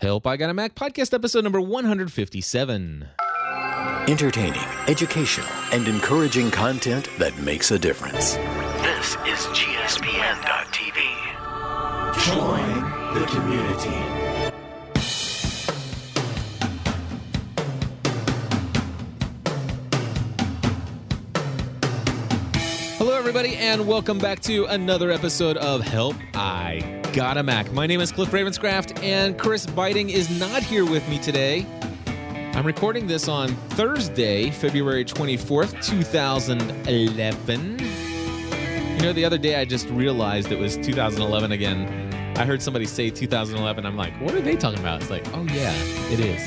Help, I Got a Mac podcast episode number 157. Entertaining, educational, and encouraging content that makes a difference. This is GSPN.TV. Join the community. Hello, everybody, and welcome back to another episode of Help, I Got a Mac. My name is Cliff Ravenscraft, and Chris Biting is not here with me today. I'm recording this on Thursday, February 24th, 2011. You know, the other day I just realized it was 2011 again. I heard somebody say 2011. I'm like, what are they talking about? It's like, oh, yeah, it is.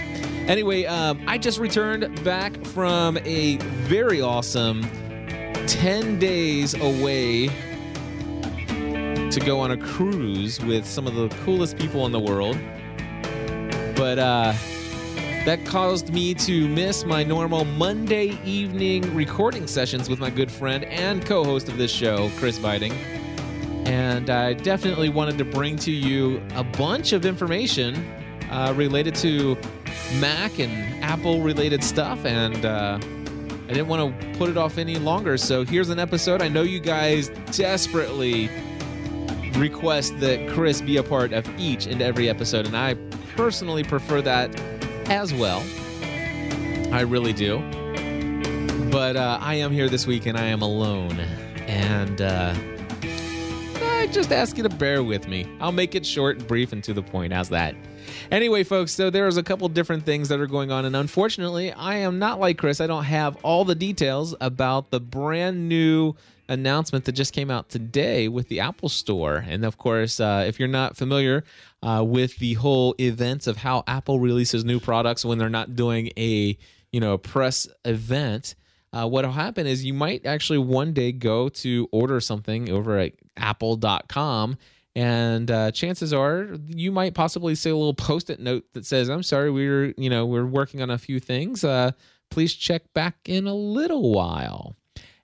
Anyway, I just returned back from a very awesome 10 days away to go on a cruise with some of the coolest people in the world. But that caused me to miss my normal Monday evening recording sessions with my good friend and co-host of this show, Chris Biding. And I definitely wanted to bring to you a bunch of information related to Mac and Apple-related stuff, and I didn't want to put it off any longer, so here's an episode. I know you guys desperately request that Chris be a part of each and every episode, and I personally prefer that as well. I really do. But I am here this week, and I am alone. And I just ask you to bear with me. I'll make it short and brief and to the point. How's that? Anyway, folks, so there's a couple different things that are going on, and unfortunately, I am not like Chris. I don't have all the details about the brand new announcement that just came out today with the Apple Store. And of course, if you're not familiar with the whole events of how Apple releases new products when they're not doing a, you know, press event, what'll happen is you might actually one day go to order something over at Apple.com. And chances are you might possibly see a little Post-it note that says, "I'm sorry, we're working on a few things. Please check back in a little while."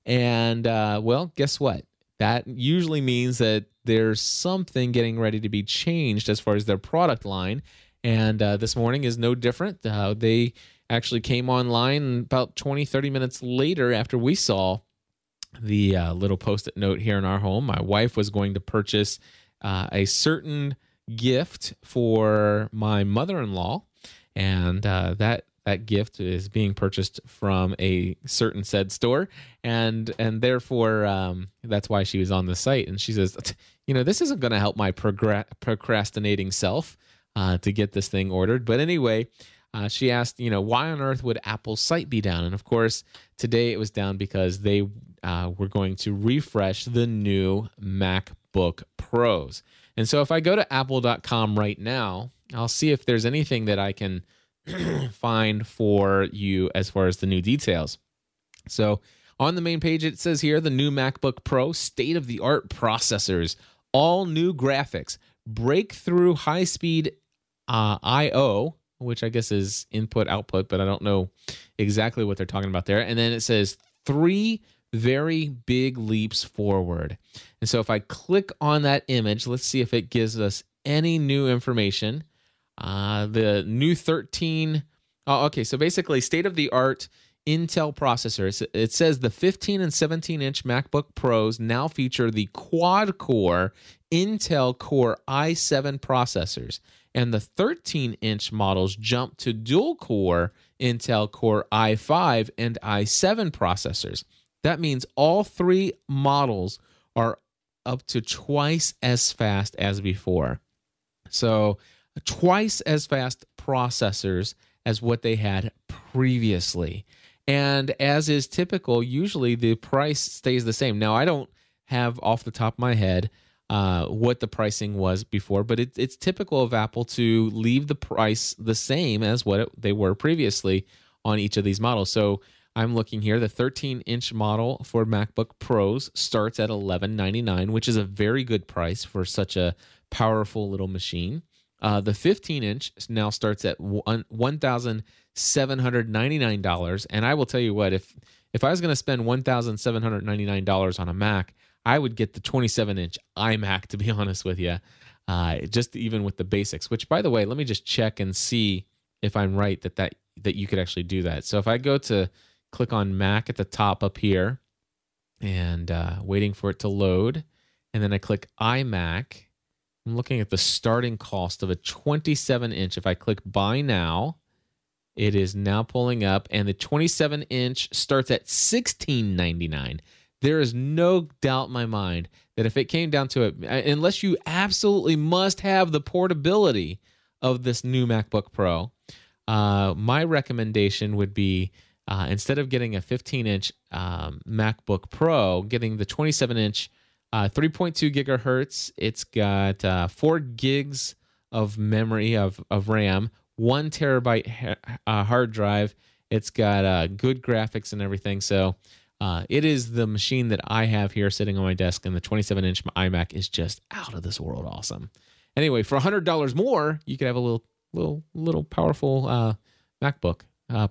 And well, guess what? That usually means that there's something getting ready to be changed as far as their product line. And this morning is no different. They actually came online about 20, 30 minutes later after we saw the little Post-it note here in our home. My wife was going to purchase a certain gift for my mother-in-law, and that gift is being purchased from a certain said store, and therefore that's why she was on the site. And she says, you know, this isn't going to help my procrastinating self to get this thing ordered. But anyway, she asked, you know, why on earth would Apple's site be down? And of course, today it was down because they were going to refresh the new MacBook Pros. And so if I go to Apple.com right now, I'll see if there's anything that I can find for you as far as the new details. So on the main page, it says here, the new MacBook Pro, state-of-the-art processors, all new graphics, breakthrough high-speed I/O, which I guess is input-output, but I don't know exactly what they're talking about there. And then it says three very big leaps forward. And so if I click on that image, let's see if it gives us any new information. The new 13. Oh, okay. So basically, state-of-the-art Intel processors. It says the 15 and 17-inch MacBook Pros now feature the quad-core Intel Core i7 processors, and the 13-inch models jump to dual-core Intel Core i5 and i7 processors. That means all three models are up to twice as fast as before. So twice as fast processors as what they had previously. And as is typical, usually the price stays the same. Now, I don't have off the top of my head what the pricing was before, but it's typical of Apple to leave the price the same as what they were previously on each of these models. So I'm looking here. The 13-inch model for MacBook Pros starts at $1,199, which is a very good price for such a powerful little machine. The 15-inch now starts at $1,799, and I will tell you what, if I was going to spend $1,799 on a Mac, I would get the 27-inch iMac, to be honest with you. just even with the basics, which, by the way, let me just check and see if I'm right that you could actually do that. So if I go to click on Mac at the top up here and waiting for it to load, and then I click iMac, I'm looking at the starting cost of a 27-inch. If I click buy now, it is now pulling up, and the 27-inch starts at $1,699. There is no doubt in my mind that if it came down to it, unless you absolutely must have the portability of this new MacBook Pro, my recommendation would be instead of getting a 15-inch MacBook Pro, getting the 27-inch 3.2 gigahertz. It's got 4 gigs of memory of RAM, 1 terabyte hard drive. It's got good graphics and everything. So it is the machine that I have here sitting on my desk, and the 27-inch iMac is just out of this world awesome. Anyway, for $100 more, you could have a little powerful MacBook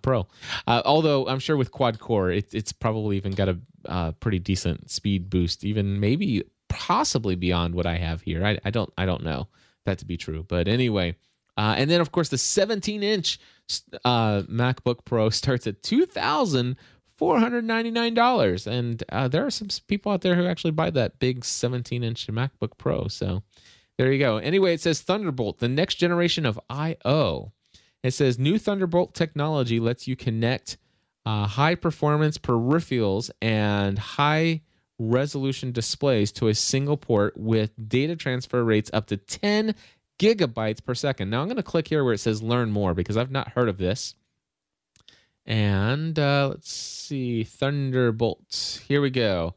Pro. Although I'm sure with quad core, it's probably even got a pretty decent speed boost, even maybe possibly beyond what I have here. I don't know that to be true, but anyway. And then of course the 17-inch MacBook Pro starts at $2,499, and there are some people out there who actually buy that big 17-inch MacBook Pro. So there you go. Anyway, it says Thunderbolt, the next generation of I/O. It says new Thunderbolt technology lets you connect high-performance peripherals and high-resolution displays to a single port with data transfer rates up to 10 gigabytes per second. Now, I'm going to click here where it says learn more because I've not heard of this. And let's see, Thunderbolt. Here we go.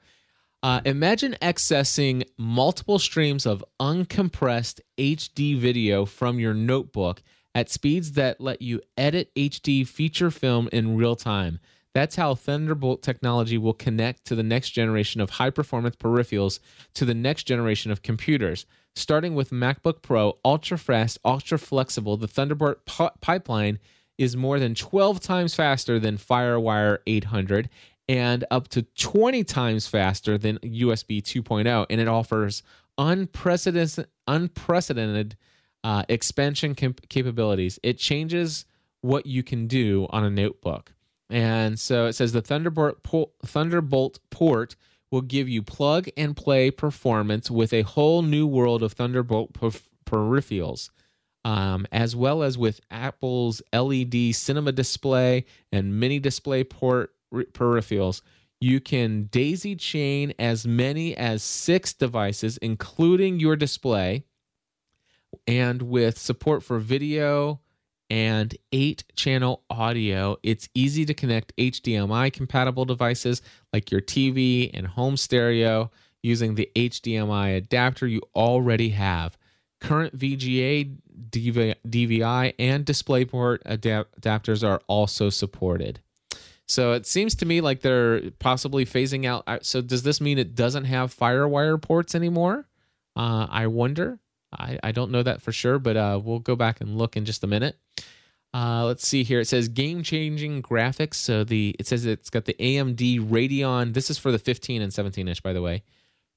Imagine accessing multiple streams of uncompressed HD video from your notebook at speeds that let you edit HD feature film in real time. That's how Thunderbolt technology will connect to the next generation of high-performance peripherals to the next generation of computers. Starting with MacBook Pro, ultra-fast, ultra-flexible, the Thunderbolt pipeline is more than 12 times faster than FireWire 800 and up to 20 times faster than USB 2.0, and it offers unprecedented expansion capabilities. It changes what you can do on a notebook. And so it says the Thunderbolt port will give you plug-and-play performance with a whole new world of Thunderbolt peripherals, as well as with Apple's LED cinema display and mini display port peripherals. You can daisy chain as many as 6 devices, including your display, and with support for video and 8-channel audio, it's easy to connect HDMI-compatible devices like your TV and home stereo using the HDMI adapter you already have. Current VGA, DVI, and DisplayPort adapters are also supported. So it seems to me like they're possibly phasing out. So does this mean it doesn't have FireWire ports anymore? I wonder. I don't know that for sure, but we'll go back and look in just a minute. Let's see here. It says game-changing graphics. So it says it's got the AMD Radeon. This is for the 15 and 17-inch, by the way.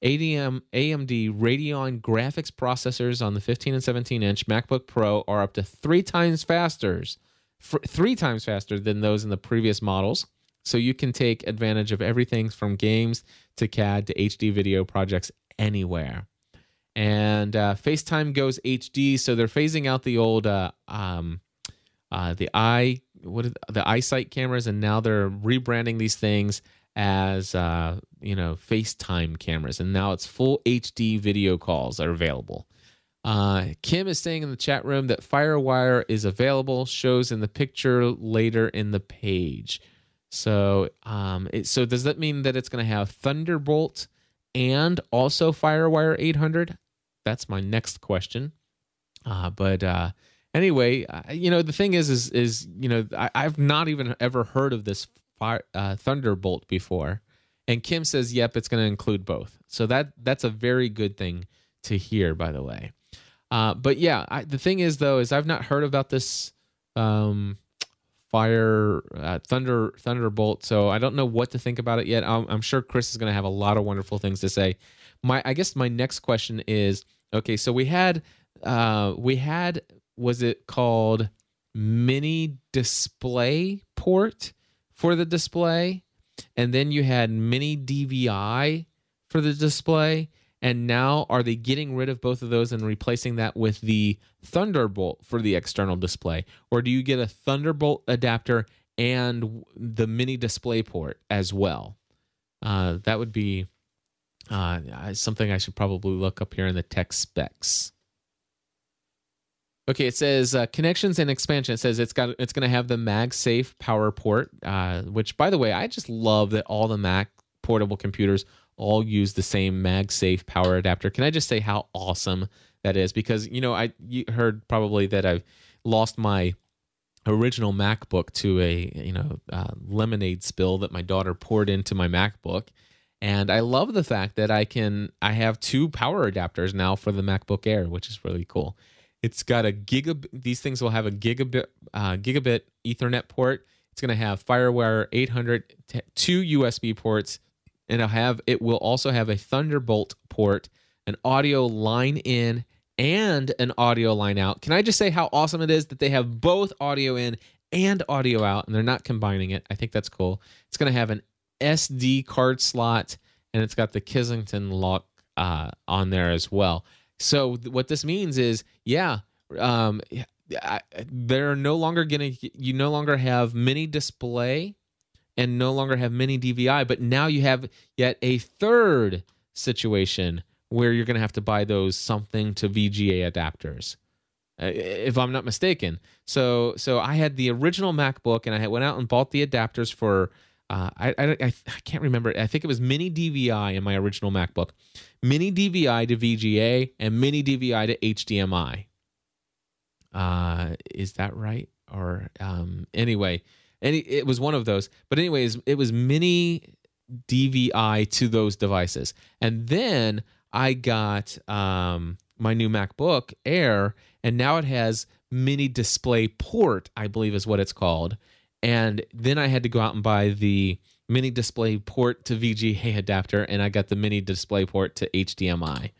AMD Radeon graphics processors on the 15 and 17-inch MacBook Pro are up to 3 times faster than those in the previous models. So you can take advantage of everything from games to CAD to HD video projects anywhere. And FaceTime goes HD, so they're phasing out the old the EyeSight cameras, and now they're rebranding these things as FaceTime cameras, and now it's full HD video calls are available. Kim is saying in the chat room that FireWire is available, shows in the picture later in the page. So so does that mean that it's going to have Thunderbolt and also FireWire 800? That's my next question. Anyway, the thing is I've not even ever heard of this Thunderbolt before. And Kim says, yep, it's going to include both. So that's a very good thing to hear, by the way. The thing is, though, is I've not heard about this Thunderbolt, so I don't know what to think about it yet. I'm sure Chris is going to have a lot of wonderful things to say. I guess my next question is, Okay, so we had was it called mini display port for the display, and then you had mini DVI for the display, and now are they getting rid of both of those and replacing that with the Thunderbolt for the external display, or do you get a Thunderbolt adapter and the mini display port as well? That would be something I should probably look up here in the tech specs. Okay, it says connections and expansion. It says it's going to have the MagSafe power port, which, by the way, I just love that all the Mac portable computers all use the same MagSafe power adapter. Can I just say how awesome that is? Because, you know, you heard probably that I've lost my original MacBook to a, lemonade spill that my daughter poured into my MacBook. And I love the fact that I have two power adapters now for the MacBook Air, which is really cool. It's got a gigabit. These things will have a gigabit Ethernet port. It's going to have FireWire 800, two USB ports, and it will also have a Thunderbolt port, an audio line in, and an audio line out. Can I just say how awesome it is that they have both audio in and audio out, and they're not combining it? I think that's cool. It's going to have an SD card slot, and it's got the Kensington lock on there as well. So what this means is, they're no longer you no longer have mini display and no longer have mini DVI, but now you have yet a third situation where you're going to have to buy those something to VGA adapters, if I'm not mistaken. So I had the original MacBook, and I went out and bought the adapters for I can't remember. I think it was mini DVI in my original MacBook. Mini DVI to VGA and mini DVI to HDMI. Is that right? Or anyway, it was one of those. But anyways, it was mini DVI to those devices. And then I got my new MacBook Air, and now it has mini display port, I believe is what it's called. And then I had to go out and buy the mini display port to VGA adapter, and I got the mini display port to HDMI.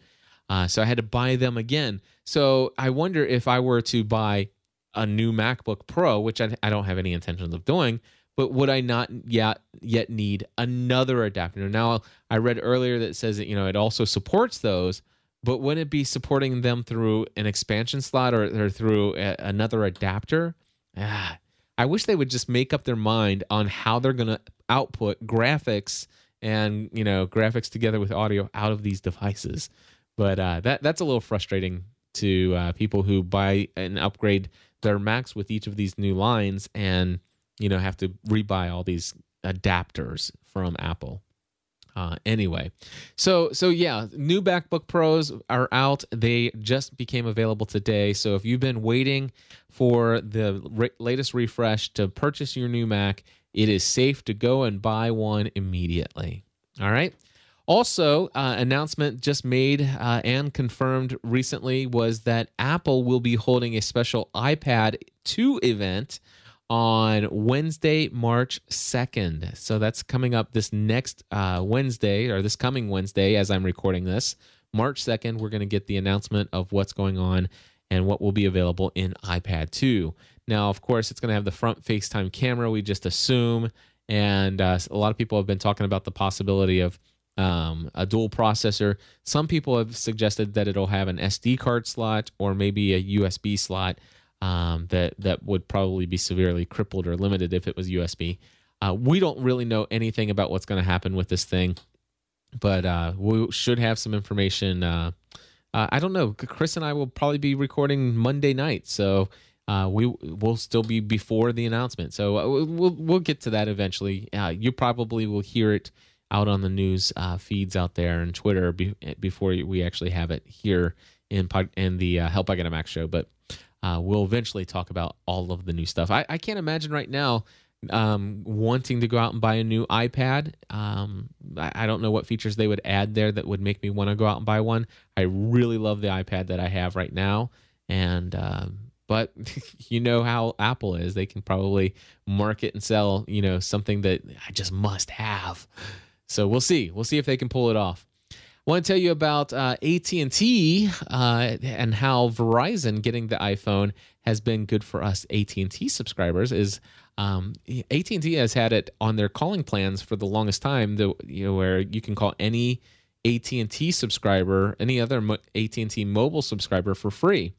So I had to buy them again. So I wonder if I were to buy a new MacBook Pro, which I don't have any intentions of doing, but would I not yet need another adapter? Now, I read earlier that it says that, it also supports those, but wouldn't it be supporting them through an expansion slot or through another adapter? I wish they would just make up their mind on how they're going to output graphics and, graphics together with audio out of these devices. But that's a little frustrating to people who buy and upgrade their Macs with each of these new lines and, have to rebuy all these adapters from Apple. Anyway, so yeah, new MacBook Pros are out. They just became available today. So if you've been waiting for the latest refresh to purchase your new Mac, it is safe to go and buy one immediately. All right. Also, announcement just made and confirmed recently was that Apple will be holding a special iPad 2 event on Wednesday, March 2nd. So that's coming up this next Wednesday, or this coming Wednesday as I'm recording this. March 2nd, we're going to get the announcement of what's going on and what will be available in iPad 2. Now, of course, it's going to have the front FaceTime camera, we just assume. And a lot of people have been talking about the possibility of a dual processor. Some people have suggested that it'll have an SD card slot or maybe a USB slot. That would probably be severely crippled or limited if it was USB. We don't really know anything about what's going to happen with this thing, but we should have some information. I don't know. Chris and I will probably be recording Monday night, so we'll still be before the announcement. So we'll get to that eventually. You probably will hear it out on the news feeds out there and Twitter before we actually have it here in the Help I Get a Mac show, but. We'll eventually talk about all of the new stuff. I can't imagine right now wanting to go out and buy a new iPad. I don't know what features they would add there that would make me want to go out and buy one. I really love the iPad that I have right now. And but you know how Apple is. They can probably market and sell, something that I just must have. So we'll see. We'll see if they can pull it off. Want to tell you about AT&T and how Verizon getting the iPhone has been good for us AT&T subscribers. Is AT&T has had it on their calling plans for the longest time, where you can call any AT&T subscriber, any other AT&T mobile subscriber for free.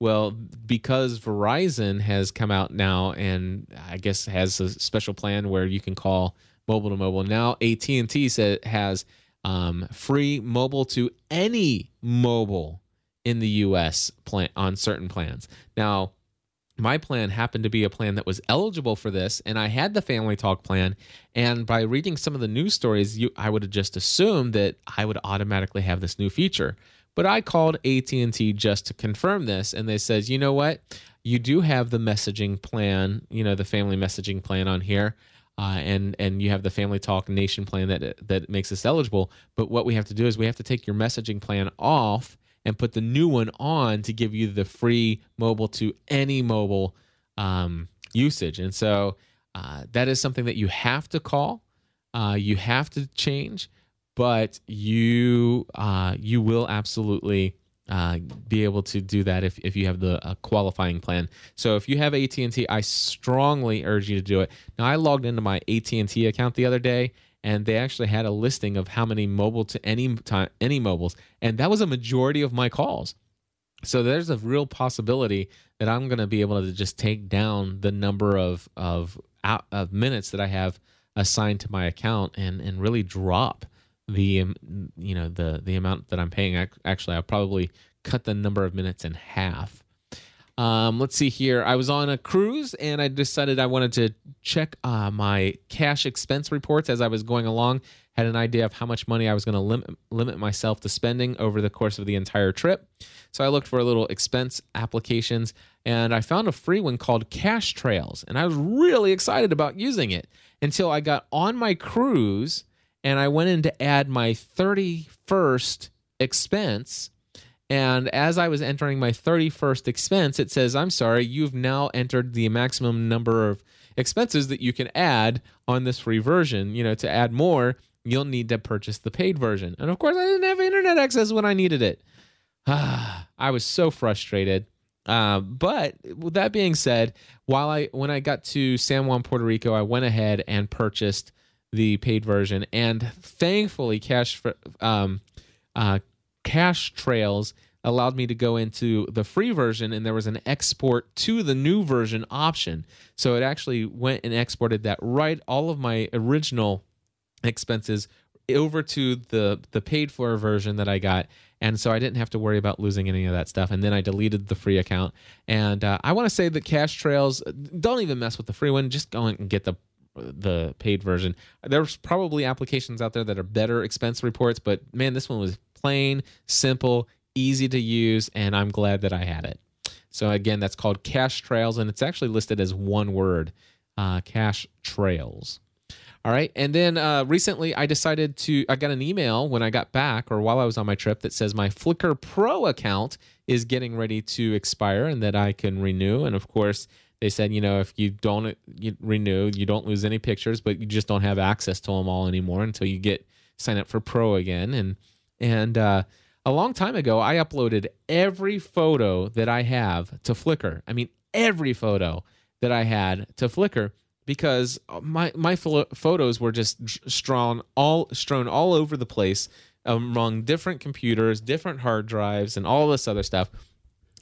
Well, because Verizon has come out now and I guess has a special plan where you can call mobile to mobile. Now AT&T has free mobile to any mobile in the U.S. plan on certain plans. Now, my plan happened to be a plan that was eligible for this, and I had the Family Talk plan. And by reading some of the news stories, I would have just assumed that I would automatically have this new feature. But I called AT&T just to confirm this, and they said, you know what? You do have the messaging plan, the family messaging plan on here. And you have the Family Talk Nation plan that makes us eligible. But what we have to do is we have to take your messaging plan off and put the new one on to give you the free mobile to any mobile usage. And so that is something that you have to call, you have to change, but you will absolutely be able to do that if you have the qualifying plan. So if you have AT&T, I strongly urge you to do it. Now, I logged into my AT&T account the other day, and they actually had a listing of how many mobile to any mobiles, and that was a majority of my calls. So there's a real possibility that I'm going to be able to just take down the number of minutes that I have assigned to my account and really drop the amount that I'm paying. Actually, I'll probably cut the number of minutes in half. Let's see here. I was on a cruise and I decided I wanted to check my cash expense reports as I was going along. Had an idea of how much money I was going to limit myself to spending over the course of the entire trip. So I looked for a little expense applications and I found a free one called Cash Trails. And I was really excited about using it until I got on my cruise and I went in to add my 31st expense. And as I was entering my 31st expense, it says, I'm sorry, you've now entered the maximum number of expenses that you can add on this free version. To add more, you'll need to purchase the paid version. And of course, I didn't have internet access when I needed it. I was so frustrated. But with that being said, when I got to San Juan, Puerto Rico, I went ahead and purchased the paid version, and thankfully Cash Trails allowed me to go into the free version, and there was an export to the new version option. So it actually went and exported that all of my original expenses over to the paid for version that I got, and so I didn't have to worry about losing any of that stuff. And then I deleted the free account, and I want to say that Cash Trails, don't even mess with the free one. Just go and get the paid version. There's probably applications out there that are better expense reports, but man, this one was plain, simple, easy to use, and I'm glad that I had it. So again, that's called Cash Trails, and it's actually listed as one word, Cash Trails. All right, and then recently I got an email when I got back or while I was on my trip that says my Flickr Pro account is getting ready to expire and that I can renew. And of course, they said, if you don't renew, you don't lose any pictures, but you just don't have access to them all anymore until you sign up for Pro again. And a long time ago, I uploaded every photo that I have to Flickr. I mean, every photo that I had to Flickr, because my photos were just strewn all over the place among different computers, different hard drives, and all this other stuff.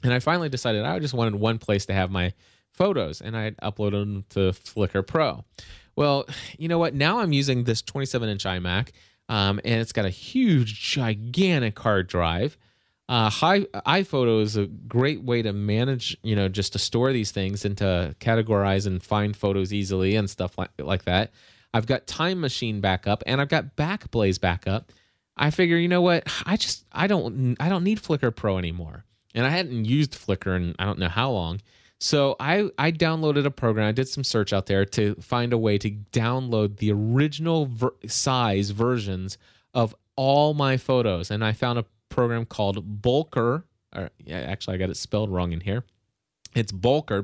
And I finally decided I just wanted one place to have my photos, and I uploaded them to Flickr Pro. Well, you know what? Now I'm using this 27-inch iMac, and it's got a huge, gigantic hard drive. iPhoto is a great way to manage, just to store these things and to categorize and find photos easily and stuff like that. I've got Time Machine backup, and I've got Backblaze backup. I figure, you know what? I don't need Flickr Pro anymore, and I hadn't used Flickr in I don't know how long. So I downloaded a program. I did some search out there to find a way to download the original size versions of all my photos. And I found a program called Bulkr. Actually, I got it spelled wrong in here. It's Bulkr,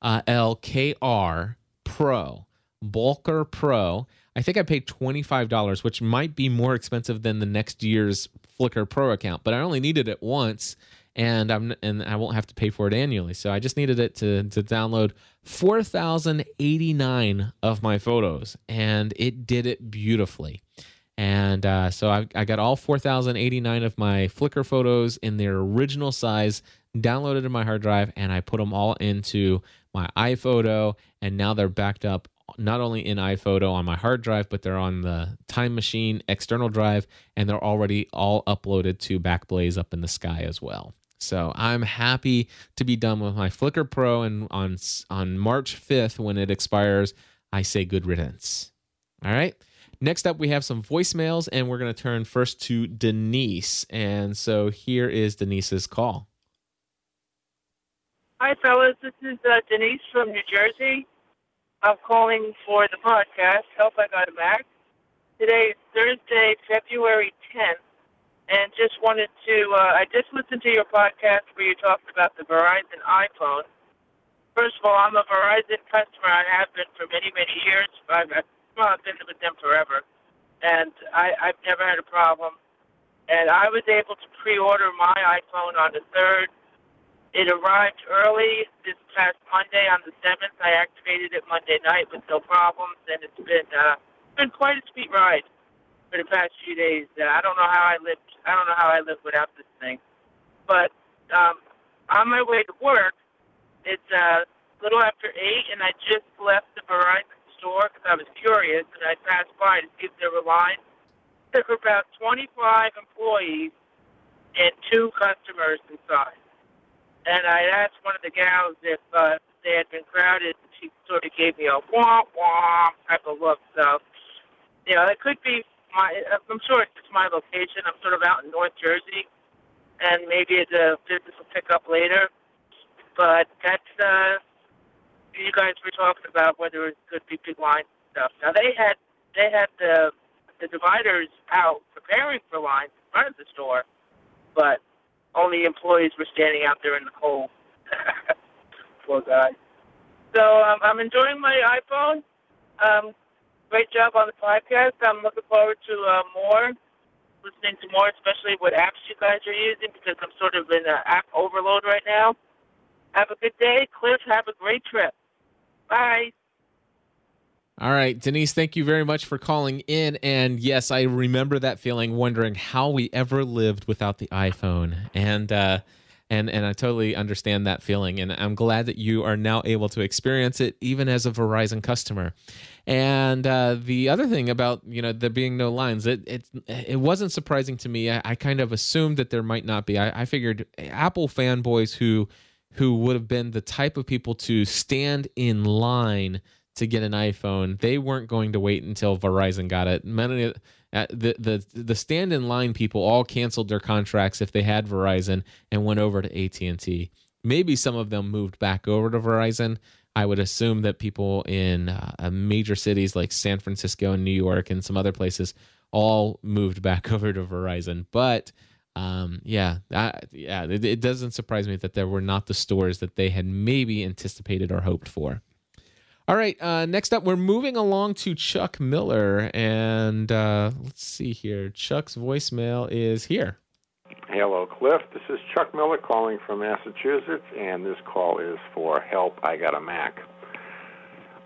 Bulkr Pro. Bulkr Pro. I think I paid $25, which might be more expensive than the next year's Flickr Pro account, but I only needed it once, and I won't have to pay for it annually. So I just needed it to download 4,089 of my photos, and it did it beautifully. And so I got all 4,089 of my Flickr photos in their original size, downloaded to my hard drive, and I put them all into my iPhoto, and now they're backed up not only in iPhoto on my hard drive, but they're on the Time Machine external drive, and they're already all uploaded to Backblaze up in the sky as well. So I'm happy to be done with my Flickr Pro, and on March 5th, when it expires, I say good riddance. All right. Next up, we have some voicemails, and we're going to turn first to Denise. And so here is Denise's call. Hi, fellas. This is Denise from New Jersey. I'm calling for the podcast, Help I Got a Mac. Today is Thursday, February 10th, and just wanted to, I just listened to your podcast where you talked about the Verizon iPhone. First of all, I'm a Verizon customer. I have been for many, many years. I've been with them forever, and I've never had a problem. And I was able to pre-order my iPhone on the 3rd. It arrived early this past Monday on the 7th. I activated it Monday night with no problems, and it's been quite a sweet ride for the past few days. I don't know how I lived without this thing. But on my way to work, it's a little after 8, and I just left the Verizon store because I was curious, and I passed by to see if there were lines. There were about 25 employees and 2 customers inside. And I asked one of the gals if they had been crowded, and she sort of gave me a womp-womp type of look. So, you know, it could be I'm sure it's just my location. I'm sort of out in North Jersey, and maybe the business will pick up later. But that's... you guys were talking about whether it could be big lines and stuff. Now, they had the dividers out preparing for lines in front of the store, but only employees were standing out there in the cold. Poor guy. So I'm enjoying my iPhone. Great job on the podcast. I'm looking forward to listening to more, especially what apps you guys are using, because I'm sort of in an app overload right now. Have a good day, Cliff. Have a great trip. Bye. All right, Denise, thank you very much for calling in. And yes, I remember that feeling, wondering how we ever lived without the iPhone. And I totally understand that feeling. And I'm glad that you are now able to experience it, even as a Verizon customer. And the other thing about, you know, there being no lines, it wasn't surprising to me. I kind of assumed that there might not be. I figured Apple fanboys who would have been the type of people to stand in line to get an iPhone, they weren't going to wait until Verizon got it. Many the stand in line people all canceled their contracts if they had Verizon and went over to AT&T. Maybe some of them moved back over to Verizon. I would assume that people in major cities like San Francisco and New York and some other places all moved back over to Verizon. But it doesn't surprise me that there were not the stores that they had maybe anticipated or hoped for. All right, next up, we're moving along to Chuck Miller, and let's see here. Chuck's voicemail is here. Hello, Cliff. This is Chuck Miller calling from Massachusetts, and this call is for Help I Got a Mac.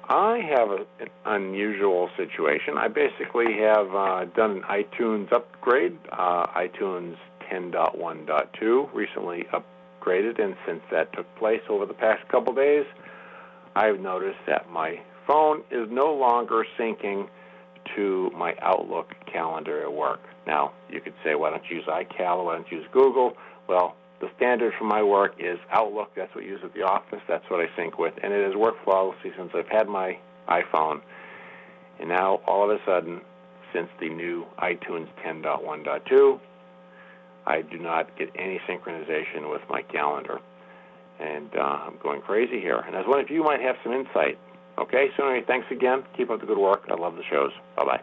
I have an unusual situation. I basically have done an iTunes upgrade, iTunes 10.1.2, recently upgraded, and since that took place over the past couple days, I've noticed that my phone is no longer syncing to my Outlook calendar at work. Now, you could say, why don't you use iCal, why don't you use Google? Well, the standard for my work is Outlook. That's what I use at the office. That's what I sync with, and it has worked flawlessly since I've had my iPhone. And now, all of a sudden, since the new iTunes 10.1.2, I do not get any synchronization with my calendar. And I'm going crazy here. And I was wondering if you might have some insight. Okay, so anyway, thanks again. Keep up the good work. I love the shows. Bye-bye.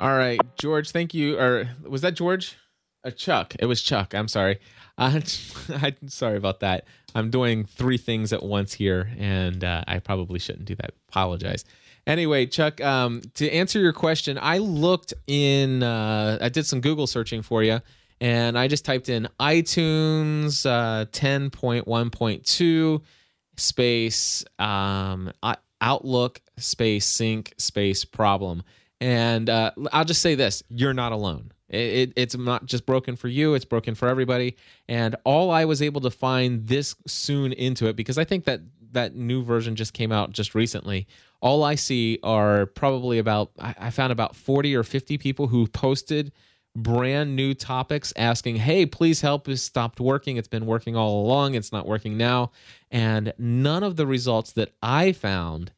All right, George, thank you. Or was that George? Chuck. It was Chuck. I'm sorry. I'm sorry about that. I'm doing three things at once here, and I probably shouldn't do that. Apologize. Anyway, Chuck, to answer your question, I looked in, I did some Google searching for you, and I just typed in iTunes 10.1.2 space Outlook space sync space problem. And I'll just say this, you're not alone. It's not just broken for you, it's broken for everybody. And all I was able to find this soon into it, because I think that that new version just came out just recently, all I see are probably about, I found about 40 or 50 people who posted brand new topics asking, hey, please help, this stopped working. It's been working all along. It's not working now. And none of the results that I found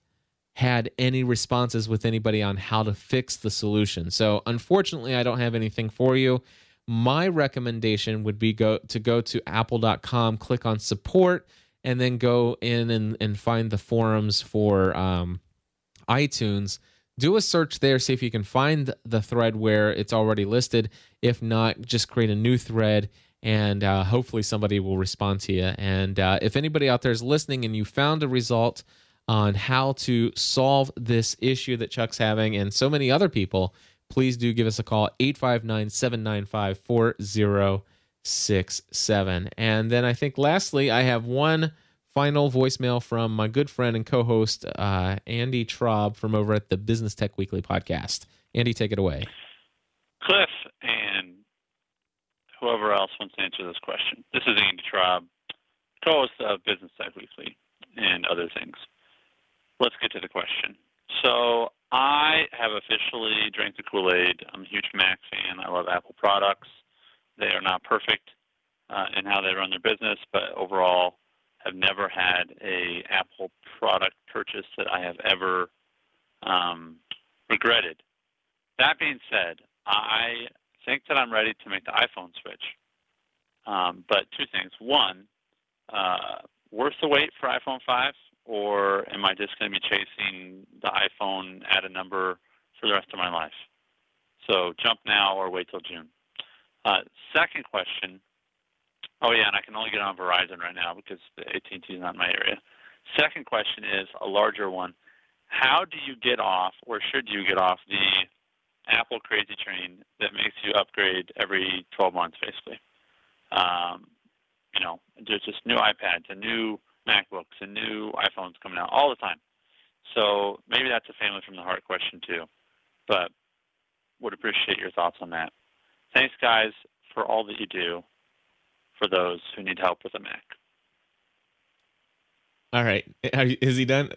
had any responses with anybody on how to fix the solution. So unfortunately, I don't have anything for you. My recommendation would be go to Apple.com, click on support, and then go in and find the forums for iTunes. Do a search there, see if you can find the thread where it's already listed. If not, just create a new thread, and hopefully somebody will respond to you. And if anybody out there is listening and you found a result on how to solve this issue that Chuck's having and so many other people, please do give us a call, 859-795-4067. And then I think lastly, I have one final voicemail from my good friend and co-host, Andy Traub, from over at the Business Tech Weekly podcast. Andy, take it away. Cliff and whoever else wants to answer this question. This is Andy Traub, co-host of Business Tech Weekly and other things. Let's get to the question. So I have officially drank the Kool-Aid. I'm a huge Mac fan. I love Apple products. They are not perfect in how they run their business, but overall, I've never had a Apple product purchase that I have ever regretted. That being said, I think that I'm ready to make the iPhone switch. But two things. One, worth the wait for iPhone 5, or am I just going to be chasing the iPhone at a number for the rest of my life? So jump now or wait till June. Second question. Oh, yeah, and I can only get on Verizon right now because the AT&T is not in my area. Second question is a larger one. How do you get off, or should you get off, the Apple crazy train that makes you upgrade every 12 months, basically? You know, there's just new iPads and new MacBooks and new iPhones coming out all the time. So maybe that's a family from the heart question too, but would appreciate your thoughts on that. Thanks, guys, for all that you do for those who need help with a Mac. All right. Is he done?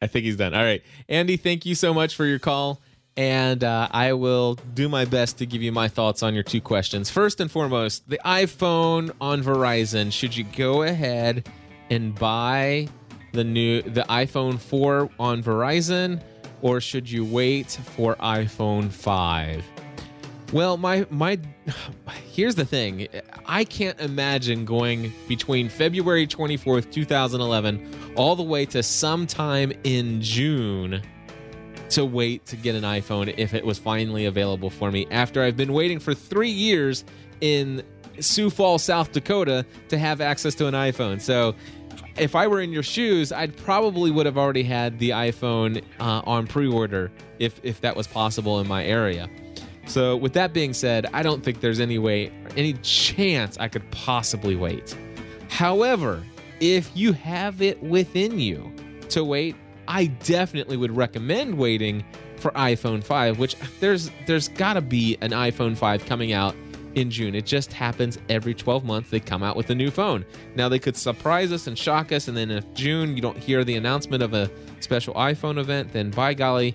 I think he's done. All right. Andy, thank you so much for your call. And I will do my best to give you my thoughts on your two questions. First and foremost, the iPhone on Verizon. Should you go ahead and buy the iPhone 4 on Verizon, or should you wait for iPhone 5? Well, my here's the thing. I can't imagine going between February 24th, 2011, all the way to sometime in June to wait to get an iPhone if it was finally available for me, after I've been waiting for 3 years in Sioux Falls, South Dakota to have access to an iPhone. So if I were in your shoes, I'd probably would have already had the iPhone on pre-order if that was possible in my area. So with that being said, I don't think there's any chance I could possibly wait. However, if you have it within you to wait, I definitely would recommend waiting for iPhone 5, which there's got to be an iPhone 5 coming out in June. It just happens every 12 months they come out with a new phone. Now, they could surprise us and shock us, and then if June you don't hear the announcement of a special iPhone event, then by golly,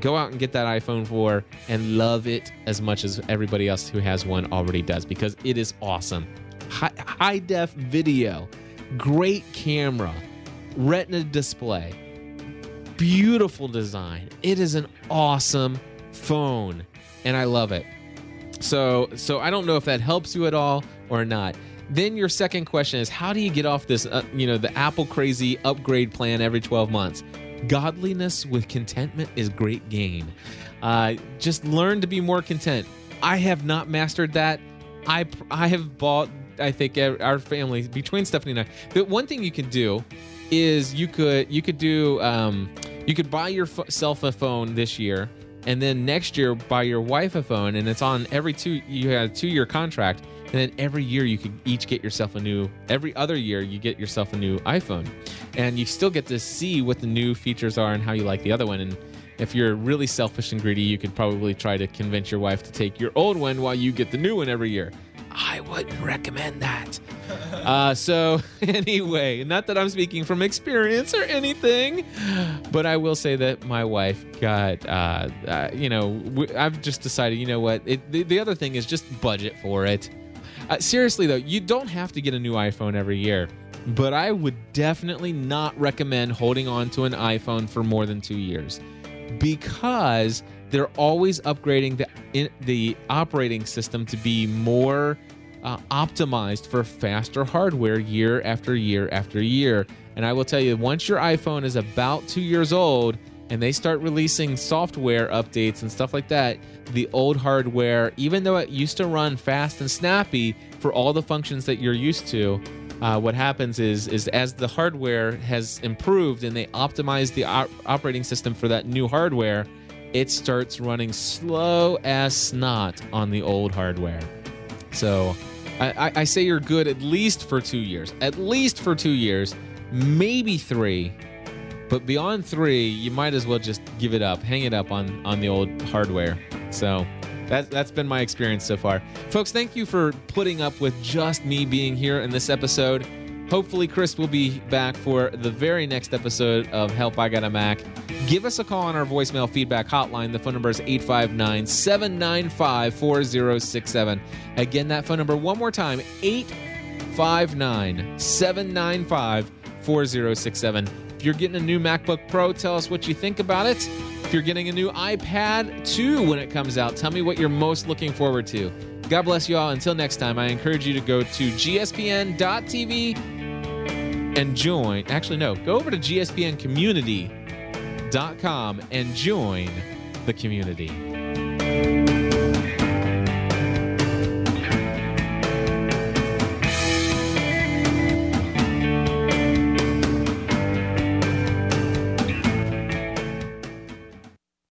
go out and get that iPhone 4 and love it as much as everybody else who has one already does, because it is awesome. High-def video, great camera, retina display, beautiful design. It is an awesome phone, and I love it. So I don't know if that helps you at all or not. Then your second question is, how do you get off this, the Apple crazy upgrade plan every 12 months? Godliness with contentment is great gain. Just learn to be more content. I have not mastered that. I have bought I think our family, between Stephanie and I, the one thing you could do is you could buy yourself a phone this year, and then next year buy your wife a phone, and it's on every you have a 2-year contract, and then every year you could each get yourself a new, every other year you get yourself a new iPhone, and you still get to see what the new features are and how you like the other one. And if you're really selfish and greedy, you could probably try to convince your wife to take your old one while you get the new one every year. I wouldn't recommend that. So anyway, not that I'm speaking from experience or anything, but I will say that my wife got, I've just decided, you know what? The other thing is just budget for it. Seriously, though, you don't have to get a new iPhone every year, but I would definitely not recommend holding on to an iPhone for more than 2 years, because they're always upgrading the operating system to be more optimized for faster hardware year after year after year. And I will tell you, once your iPhone is about 2 years old and they start releasing software updates and stuff like that, the old hardware, even though it used to run fast and snappy for all the functions that you're used to, what happens is as the hardware has improved and they optimize the operating system for that new hardware, it starts running slow as snot on the old hardware. So I say you're good at least for 2 years. At least for 2 years, maybe 3. But beyond 3, you might as well just give it up, hang it up on the old hardware. So that's been my experience so far. Folks, thank you for putting up with just me being here in this episode. Hopefully, Chris will be back for the very next episode of Help I Got a Mac. Give us a call on our voicemail feedback hotline. The phone number is 859-795-4067. Again, that phone number one more time, 859-795-4067. If you're getting a new MacBook Pro, tell us what you think about it. If you're getting a new iPad 2 when it comes out, tell me what you're most looking forward to. God bless you all. Until next time, I encourage you to go to GSPN.TV and join. Actually, no, go over to GSPNcommunity.com and join the community.